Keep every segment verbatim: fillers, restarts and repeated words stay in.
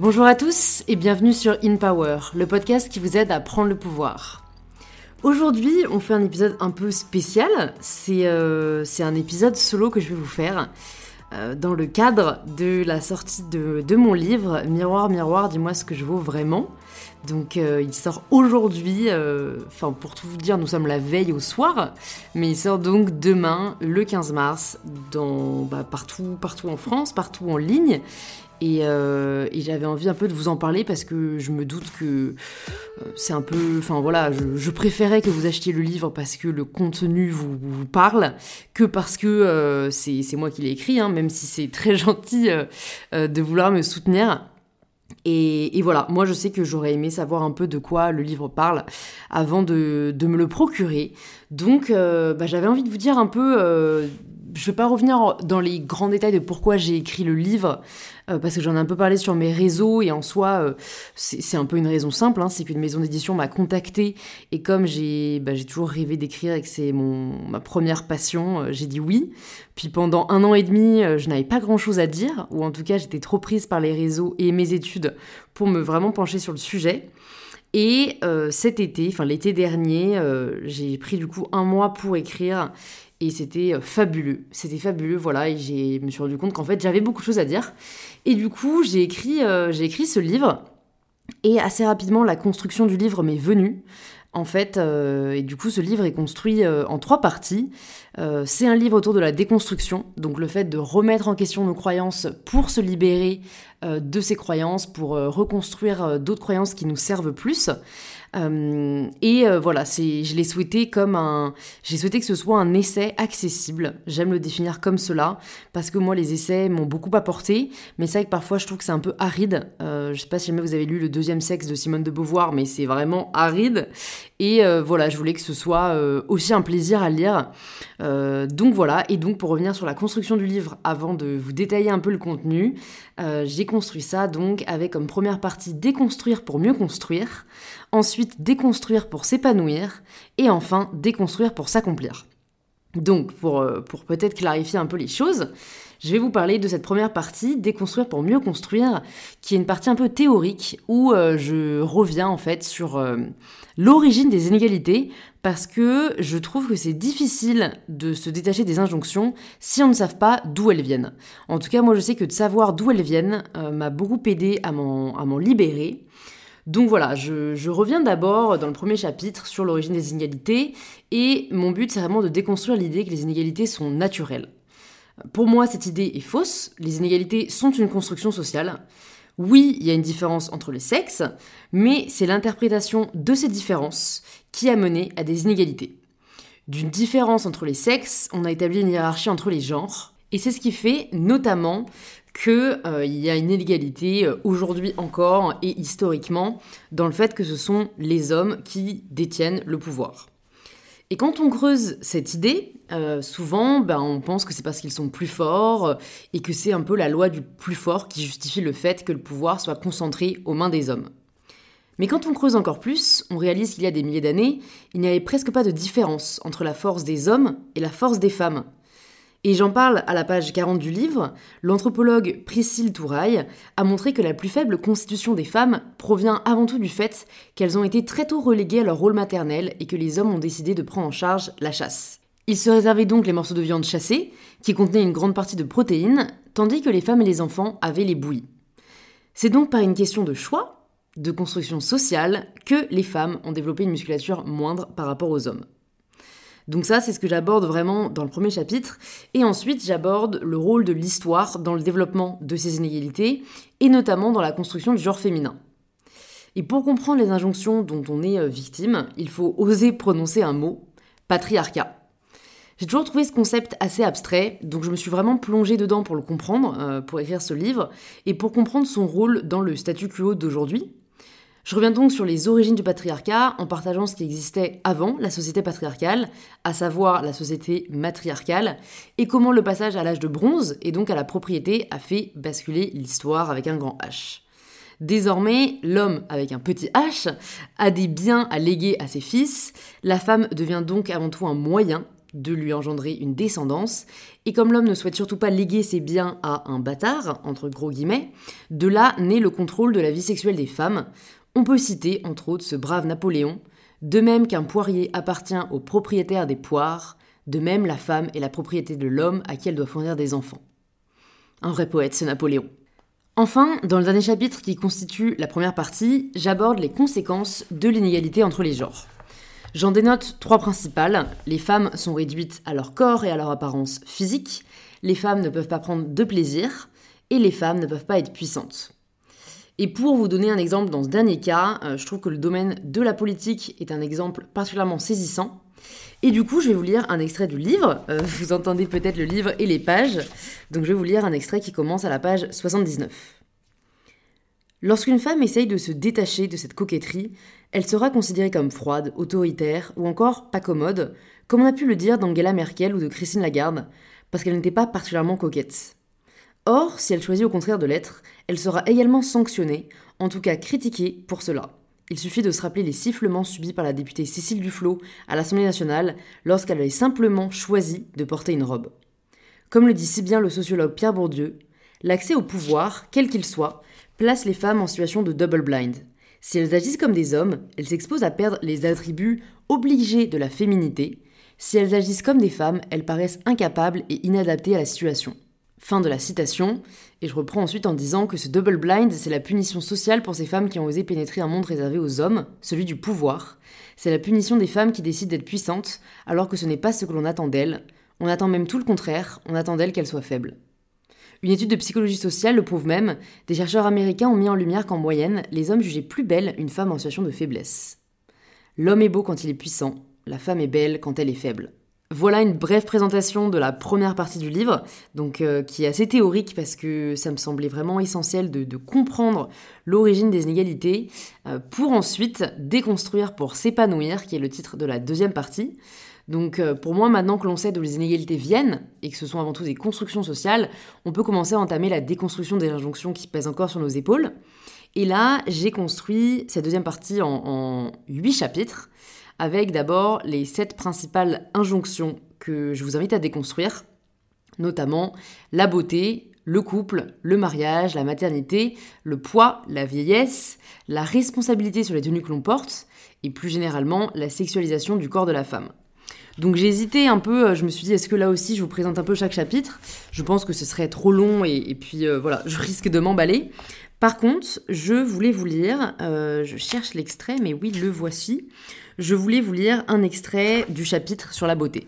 Bonjour à tous et bienvenue sur In Power, le podcast qui vous aide à prendre le pouvoir. Aujourd'hui, on fait un épisode un peu spécial. C'est, euh, c'est un épisode solo que je vais vous faire euh, dans le cadre de la sortie de, de mon livre « Miroir, miroir, dis-moi ce que je vaux vraiment ». Donc euh, il sort aujourd'hui, enfin euh, pour tout vous dire, nous sommes la veille au soir, mais il sort donc demain, le quinze mars, dans, bah, partout, partout en France, partout en ligne. Et, euh, et j'avais envie un peu de vous en parler parce que je me doute que c'est un peu... Enfin voilà, je, je préférais que vous achetiez le livre parce que le contenu vous, vous parle que parce que euh, c'est, c'est moi qui l'ai écrit, hein, même si c'est très gentil euh, de vouloir me soutenir. Et, et voilà, moi je sais que j'aurais aimé savoir un peu de quoi le livre parle avant de, de me le procurer. Donc euh, bah, j'avais envie de vous dire un peu... Euh, je ne vais pas revenir dans les grands détails de pourquoi j'ai écrit le livre, euh, parce que j'en ai un peu parlé sur mes réseaux, et en soi, euh, c'est, c'est un peu une raison simple, hein, c'est qu'une maison d'édition m'a contactée, et comme j'ai, bah, j'ai toujours rêvé d'écrire et que c'est mon, ma première passion, euh, j'ai dit oui. Puis pendant un an et demi, euh, je n'avais pas grand-chose à dire, ou en tout cas, j'étais trop prise par les réseaux et mes études pour me vraiment pencher sur le sujet. Et euh, cet été, enfin l'été dernier, euh, j'ai pris du coup un mois pour écrire, et c'était fabuleux, c'était fabuleux, voilà, et je me suis rendu compte qu'en fait, j'avais beaucoup de choses à dire. Et du coup, j'ai écrit, euh, j'ai écrit ce livre, et assez rapidement, la construction du livre m'est venue, en fait, euh, et du coup, ce livre est construit euh, en trois parties. Euh, c'est un livre autour de la déconstruction, donc le fait de remettre en question nos croyances pour se libérer euh, de ces croyances, pour euh, reconstruire euh, d'autres croyances qui nous servent plus. Euh, et euh, voilà, c'est, je l'ai souhaité comme un, j'ai souhaité que ce soit un essai accessible. J'aime le définir comme cela parce que moi les essais m'ont beaucoup apporté, mais c'est vrai que parfois je trouve que c'est un peu aride. Euh, je sais pas si jamais vous avez lu Le deuxième sexe de Simone de Beauvoir, mais c'est vraiment aride. Et euh, voilà, je voulais que ce soit euh, aussi un plaisir à lire. Euh, donc voilà, et donc pour revenir sur la construction du livre, avant de vous détailler un peu le contenu, euh, j'ai construit ça donc avec comme première partie déconstruire pour mieux construire. Ensuite, déconstruire pour s'épanouir, et enfin, déconstruire pour s'accomplir. Donc, pour, pour peut-être clarifier un peu les choses, je vais vous parler de cette première partie, déconstruire pour mieux construire, qui est une partie un peu théorique, où euh, je reviens en fait sur euh, l'origine des inégalités, parce que je trouve que c'est difficile de se détacher des injonctions si on ne sait pas d'où elles viennent. En tout cas, moi je sais que de savoir d'où elles viennent euh, m'a beaucoup aidé à m'en, à m'en libérer. Donc voilà, je, je reviens d'abord dans le premier chapitre sur l'origine des inégalités, et mon but c'est vraiment de déconstruire l'idée que les inégalités sont naturelles. Pour moi, cette idée est fausse, les inégalités sont une construction sociale. Oui, il y a une différence entre les sexes, mais c'est l'interprétation de ces différences qui a mené à des inégalités. D'une différence entre les sexes, on a établi une hiérarchie entre les genres, et c'est ce qui fait notamment... qu'il euh, y a une inégalité euh, aujourd'hui encore et historiquement dans le fait que ce sont les hommes qui détiennent le pouvoir. Et quand on creuse cette idée, euh, souvent ben, on pense que c'est parce qu'ils sont plus forts euh, et que c'est un peu la loi du plus fort qui justifie le fait que le pouvoir soit concentré aux mains des hommes. Mais quand on creuse encore plus, on réalise qu'il y a des milliers d'années, il n'y avait presque pas de différence entre la force des hommes et la force des femmes. Et j'en parle à la page quarante du livre, l'anthropologue Priscille Touraille a montré que la plus faible constitution des femmes provient avant tout du fait qu'elles ont été très tôt reléguées à leur rôle maternel et que les hommes ont décidé de prendre en charge la chasse. Ils se réservaient donc les morceaux de viande chassés, qui contenaient une grande partie de protéines, tandis que les femmes et les enfants avaient les bouillies. C'est donc par une question de choix, de construction sociale, que les femmes ont développé une musculature moindre par rapport aux hommes. Donc ça, c'est ce que j'aborde vraiment dans le premier chapitre. Et ensuite, j'aborde le rôle de l'histoire dans le développement de ces inégalités, et notamment dans la construction du genre féminin. Et pour comprendre les injonctions dont on est victime, il faut oser prononcer un mot, patriarcat. J'ai toujours trouvé ce concept assez abstrait, donc je me suis vraiment plongée dedans pour le comprendre, euh, pour écrire ce livre, et pour comprendre son rôle dans le statu quo d'aujourd'hui. Je reviens donc sur les origines du patriarcat en partageant ce qui existait avant la société patriarcale, à savoir la société matriarcale, et comment le passage à l'âge de bronze et donc à la propriété a fait basculer l'histoire avec un grand H. Désormais, l'homme avec un petit H a des biens à léguer à ses fils, la femme devient donc avant tout un moyen de lui engendrer une descendance, et comme l'homme ne souhaite surtout pas léguer ses biens à un bâtard, entre gros guillemets, de là naît le contrôle de la vie sexuelle des femmes. On peut citer, entre autres, ce brave Napoléon, de même qu'un poirier appartient au propriétaire des poires, de même la femme est la propriété de l'homme à qui elle doit fournir des enfants. Un vrai poète, ce Napoléon. Enfin, dans le dernier chapitre qui constitue la première partie, j'aborde les conséquences de l'inégalité entre les genres. J'en dénote trois principales. Les femmes sont réduites à leur corps et à leur apparence physique, les femmes ne peuvent pas prendre de plaisir, et les femmes ne peuvent pas être puissantes. Et pour vous donner un exemple dans ce dernier cas, je trouve que le domaine de la politique est un exemple particulièrement saisissant. Et du coup, je vais vous lire un extrait du livre. Euh, vous entendez peut-être le livre et les pages. Donc je vais vous lire un extrait qui commence à la page soixante-dix-neuf. Lorsqu'une femme essaye de se détacher de cette coquetterie, elle sera considérée comme froide, autoritaire ou encore pas commode, comme on a pu le dire d'Angela Merkel ou de Christine Lagarde, parce qu'elle n'était pas particulièrement coquette. Or, si elle choisit au contraire de l'être, elle sera également sanctionnée, en tout cas critiquée pour cela. Il suffit de se rappeler les sifflements subis par la députée Cécile Duflot à l'Assemblée nationale lorsqu'elle avait simplement choisi de porter une robe. Comme le dit si bien le sociologue Pierre Bourdieu, l'accès au pouvoir, quel qu'il soit, place les femmes en situation de double blind. Si elles agissent comme des hommes, elles s'exposent à perdre les attributs obligés de la féminité. Si elles agissent comme des femmes, elles paraissent incapables et inadaptées à la situation. Fin de la citation, et je reprends ensuite en disant que ce double blind, c'est la punition sociale pour ces femmes qui ont osé pénétrer un monde réservé aux hommes, celui du pouvoir. C'est la punition des femmes qui décident d'être puissantes, alors que ce n'est pas ce que l'on attend d'elles. On attend même tout le contraire, on attend d'elles qu'elles soient faibles. Une étude de psychologie sociale le prouve même, des chercheurs américains ont mis en lumière qu'en moyenne, les hommes jugeaient plus belle une femme en situation de faiblesse. L'homme est beau quand il est puissant, la femme est belle quand elle est faible. Voilà une brève présentation de la première partie du livre, donc euh, qui est assez théorique parce que ça me semblait vraiment essentiel de, de comprendre l'origine des inégalités euh, pour ensuite déconstruire pour s'épanouir, qui est le titre de la deuxième partie. Donc euh, pour moi, maintenant que l'on sait d'où les inégalités viennent et que ce sont avant tout des constructions sociales, on peut commencer à entamer la déconstruction des injonctions qui pèsent encore sur nos épaules. Et là, j'ai construit cette deuxième partie en, en huit chapitres, avec d'abord les sept principales injonctions que je vous invite à déconstruire, notamment la beauté, le couple, le mariage, la maternité, le poids, la vieillesse, la responsabilité sur les tenues que l'on porte, et plus généralement la sexualisation du corps de la femme. Donc j'ai hésité un peu, je me suis dit est-ce que là aussi je vous présente un peu chaque chapitre ? Je pense que ce serait trop long et, et puis euh, voilà, je risque de m'emballer. Par contre, je voulais vous lire, euh, je cherche l'extrait, mais oui, le voici. Je voulais vous lire un extrait du chapitre sur la beauté.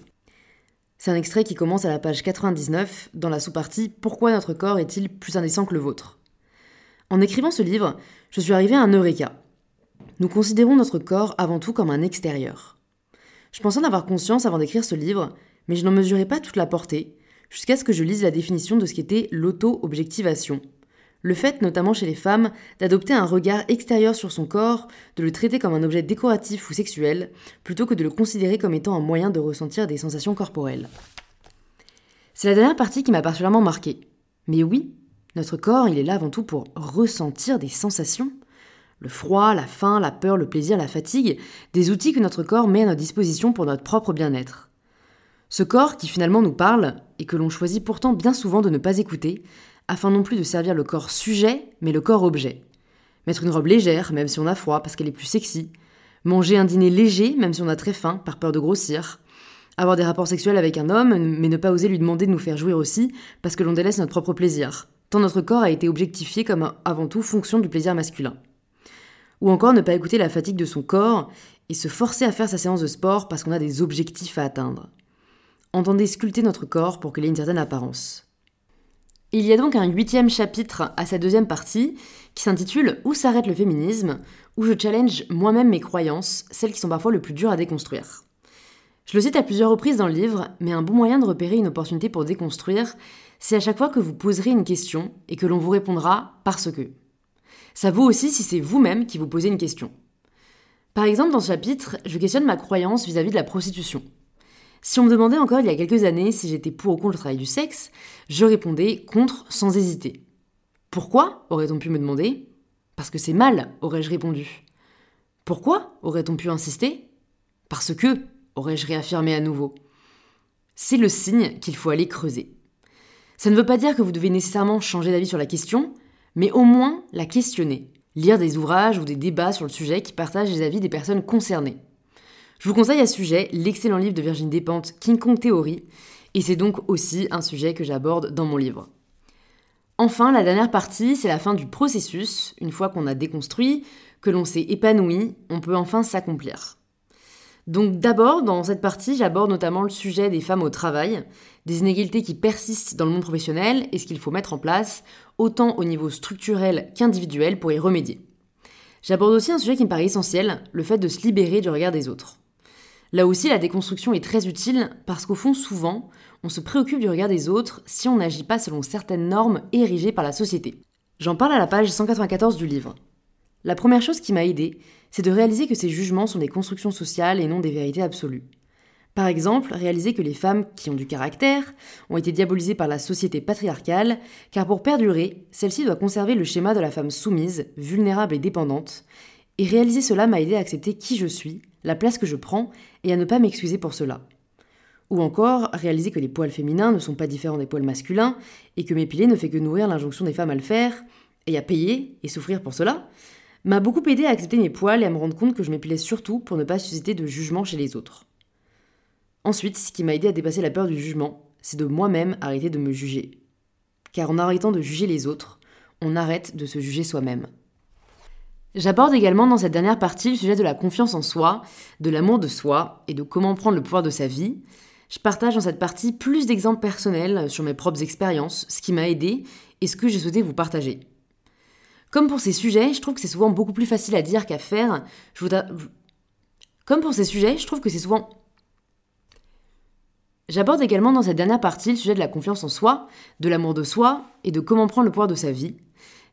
C'est un extrait qui commence à la page quatre-vingt-dix-neuf, dans la sous-partie « Pourquoi notre corps est-il plus indécent que le vôtre ?» En écrivant ce livre, je suis arrivée à un eureka. Nous considérons notre corps avant tout comme un extérieur. Je pensais en avoir conscience avant d'écrire ce livre, mais je n'en mesurais pas toute la portée, jusqu'à ce que je lise la définition de ce qu'était l'auto-objectivation. Le fait, notamment chez les femmes, d'adopter un regard extérieur sur son corps, de le traiter comme un objet décoratif ou sexuel, plutôt que de le considérer comme étant un moyen de ressentir des sensations corporelles. C'est la dernière partie qui m'a particulièrement marquée. Mais oui, notre corps, il est là avant tout pour ressentir des sensations. Le froid, la faim, la peur, le plaisir, la fatigue, des outils que notre corps met à notre disposition pour notre propre bien-être. Ce corps qui finalement nous parle, et que l'on choisit pourtant bien souvent de ne pas écouter, afin non plus de servir le corps sujet, mais le corps objet. Mettre une robe légère, même si on a froid, parce qu'elle est plus sexy. Manger un dîner léger, même si on a très faim, par peur de grossir. Avoir des rapports sexuels avec un homme, mais ne pas oser lui demander de nous faire jouir aussi, parce que l'on délaisse notre propre plaisir. Tant notre corps a été objectifié comme avant tout fonction du plaisir masculin. Ou encore ne pas écouter la fatigue de son corps, et se forcer à faire sa séance de sport parce qu'on a des objectifs à atteindre. Entendez sculpter notre corps pour qu'il ait une certaine apparence. Il y a donc un huitième chapitre à sa deuxième partie qui s'intitule « Où s'arrête le féminisme ?», où je challenge moi-même mes croyances, celles qui sont parfois le plus dures à déconstruire. Je le cite à plusieurs reprises dans le livre, mais un bon moyen de repérer une opportunité pour déconstruire, c'est à chaque fois que vous poserez une question et que l'on vous répondra « parce que ». Ça vaut aussi si c'est vous-même qui vous posez une question. Par exemple, dans ce chapitre, je questionne ma croyance vis-à-vis de la prostitution. Si on me demandait encore il y a quelques années si j'étais pour ou contre le travail du sexe, je répondais contre sans hésiter. Pourquoi aurait-on pu me demander ? Parce que c'est mal, aurais-je répondu. Pourquoi aurait-on pu insister ? Parce que, aurais-je réaffirmé à nouveau. c'est le signe qu'il faut aller creuser. Ça ne veut pas dire que vous devez nécessairement changer d'avis sur la question, mais au moins la questionner. Lire des ouvrages ou des débats sur le sujet qui partagent les avis des personnes concernées. Je vous conseille à ce sujet l'excellent livre de Virginie Despentes, King Kong Théorie, et c'est donc aussi un sujet que j'aborde dans mon livre. Enfin, la dernière partie, c'est la fin du processus. Une fois qu'on a déconstruit, que l'on s'est épanoui, on peut enfin s'accomplir. Donc d'abord, dans cette partie, j'aborde notamment le sujet des femmes au travail, des inégalités qui persistent dans le monde professionnel et ce qu'il faut mettre en place, autant au niveau structurel qu'individuel, pour y remédier. J'aborde aussi un sujet qui me paraît essentiel, le fait de se libérer du regard des autres. Là aussi, la déconstruction est très utile parce qu'au fond, souvent, on se préoccupe du regard des autres si on n'agit pas selon certaines normes érigées par la société. J'en parle à la page cent quatre-vingt-quatorze du livre. La première chose qui m'a aidée, c'est de réaliser que ces jugements sont des constructions sociales et non des vérités absolues. Par exemple, réaliser que les femmes qui ont du caractère ont été diabolisées par la société patriarcale, car pour perdurer, celle-ci doit conserver le schéma de la femme soumise, vulnérable et dépendante, et réaliser cela m'a aidée à accepter qui je suis, la place que je prends, et à ne pas m'excuser pour cela. Ou encore, réaliser que les poils féminins ne sont pas différents des poils masculins, et que m'épiler ne fait que nourrir l'injonction des femmes à le faire, et à payer, et souffrir pour cela, m'a beaucoup aidé à accepter mes poils et à me rendre compte que je m'épilais surtout pour ne pas susciter de jugement chez les autres. Ensuite, ce qui m'a aidé à dépasser la peur du jugement, c'est de moi-même arrêter de me juger. Car en arrêtant de juger les autres, on arrête de se juger soi-même. J'aborde également dans cette dernière partie le sujet de la confiance en soi, de l'amour de soi et de comment prendre le pouvoir de sa vie. Je partage dans cette partie plus d'exemples personnels sur mes propres expériences, ce qui m'a aidé et ce que j'ai souhaité vous partager. Comme pour ces sujets, je trouve que c'est souvent beaucoup plus facile à dire qu'à faire. Je vous ta... Comme pour ces sujets, je trouve que c'est souvent... J'aborde également dans cette dernière partie le sujet de la confiance en soi, de l'amour de soi et de comment prendre le pouvoir de sa vie.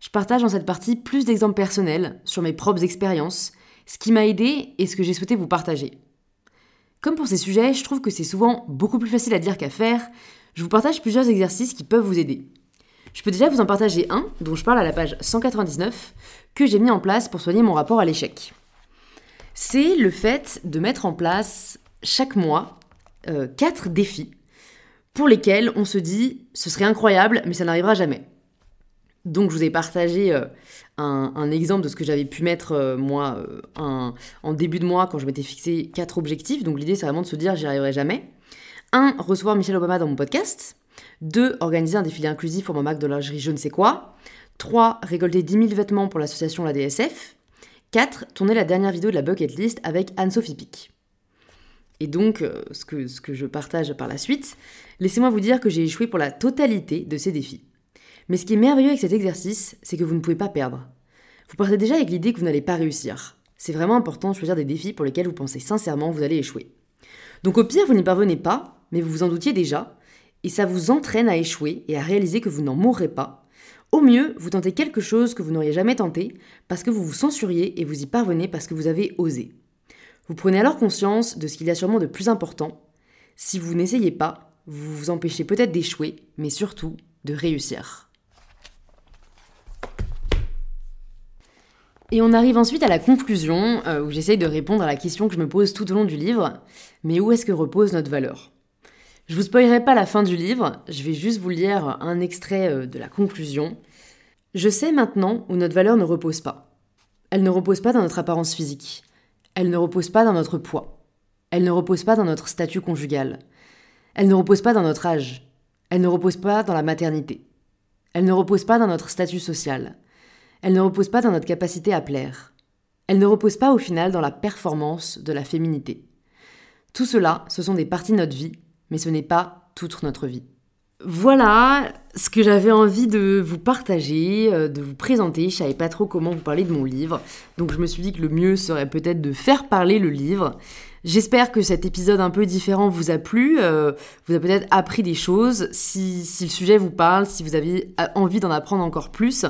Je partage dans cette partie plus d'exemples personnels sur mes propres expériences, ce qui m'a aidé et ce que j'ai souhaité vous partager. Comme pour ces sujets, je trouve que c'est souvent beaucoup plus facile à dire qu'à faire. Je vous partage plusieurs exercices qui peuvent vous aider. Je peux déjà vous en partager un, dont je parle à la page cent quatre-vingt-dix-neuf, que j'ai mis en place pour soigner mon rapport à l'échec. C'est le fait de mettre en place, chaque mois, euh, quatre défis pour lesquels on se dit « ce serait incroyable, mais ça n'arrivera jamais ». Donc je vous ai partagé euh, un, un exemple de ce que j'avais pu mettre, euh, moi, euh, un, en début de mois, quand je m'étais fixé quatre objectifs. Donc l'idée, c'est vraiment de se dire « j'y arriverai jamais ». un. Recevoir Michelle Obama dans mon podcast. deux. Organiser un défilé inclusif pour ma marque de lingerie je ne sais quoi. trois. Récolter dix mille vêtements pour l'association La D S F. quatre. Tourner la dernière vidéo de la bucket list avec Anne-Sophie Pic. Et donc, ce que, ce que je partage par la suite, laissez-moi vous dire que j'ai échoué pour la totalité de ces défis. Mais ce qui est merveilleux avec cet exercice, c'est que vous ne pouvez pas perdre. Vous partez déjà avec l'idée que vous n'allez pas réussir. C'est vraiment important de choisir des défis pour lesquels vous pensez sincèrement que vous allez échouer. Donc au pire, vous n'y parvenez pas, mais vous vous en doutiez déjà, et ça vous entraîne à échouer et à réaliser que vous n'en mourrez pas. Au mieux, vous tentez quelque chose que vous n'auriez jamais tenté parce que vous vous censuriez et vous y parvenez parce que vous avez osé. Vous prenez alors conscience de ce qu'il y a sûrement de plus important. Si vous n'essayez pas, vous vous empêchez peut-être d'échouer, mais surtout de réussir. Et on arrive ensuite à la conclusion, euh, où j'essaye de répondre à la question que je me pose tout au long du livre. Mais où est-ce que repose notre valeur ? Je vous spoilerai pas la fin du livre, je vais juste vous lire un extrait de la conclusion. « Je sais maintenant où notre valeur ne repose pas. Elle ne repose pas dans notre apparence physique. Elle ne repose pas dans notre poids. Elle ne repose pas dans notre statut conjugal. Elle ne repose pas dans notre âge. Elle ne repose pas dans la maternité. Elle ne repose pas dans notre statut social. Elle ne repose pas dans notre capacité à plaire. Elle ne repose pas au final dans la performance de la féminité. Tout cela, ce sont des parties de notre vie, mais ce n'est pas toute notre vie. » Voilà ce que j'avais envie de vous partager, de vous présenter. Je savais pas trop comment vous parler de mon livre, donc je me suis dit que le mieux serait peut-être de faire parler le livre. J'espère que cet épisode un peu différent vous a plu, euh, vous a peut-être appris des choses. Si, si le sujet vous parle, si vous avez envie d'en apprendre encore plus,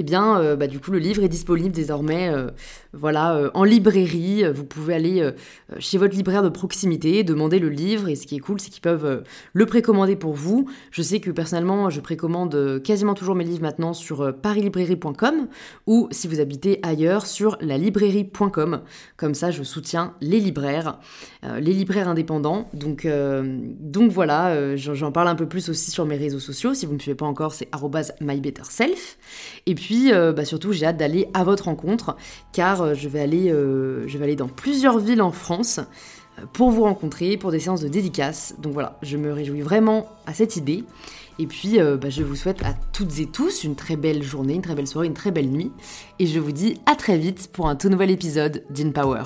eh bien, euh, bah, du coup, le livre est disponible désormais euh, voilà, euh, en librairie. Vous pouvez aller euh, chez votre libraire de proximité, demander le livre. Et ce qui est cool, c'est qu'ils peuvent euh, le précommander pour vous. Je sais que personnellement, je précommande quasiment toujours mes livres maintenant sur euh, paris librairie point com ou, si vous habitez ailleurs, sur la librairie point com. Comme ça, je soutiens les libraires, euh, les libraires indépendants. Donc, euh, donc voilà, euh, j'en parle un peu plus aussi sur mes réseaux sociaux. Si vous ne me suivez pas encore, c'est arobase my better self. Et puis, Puis euh, bah surtout j'ai hâte d'aller à votre rencontre car euh, je, vais aller, euh, je vais aller dans plusieurs villes en France euh, pour vous rencontrer, pour des séances de dédicaces. Donc voilà, je me réjouis vraiment à cette idée. Et puis euh, bah, je vous souhaite à toutes et tous une très belle journée, une très belle soirée, une très belle nuit. Et je vous dis à très vite pour un tout nouvel épisode d'In Power.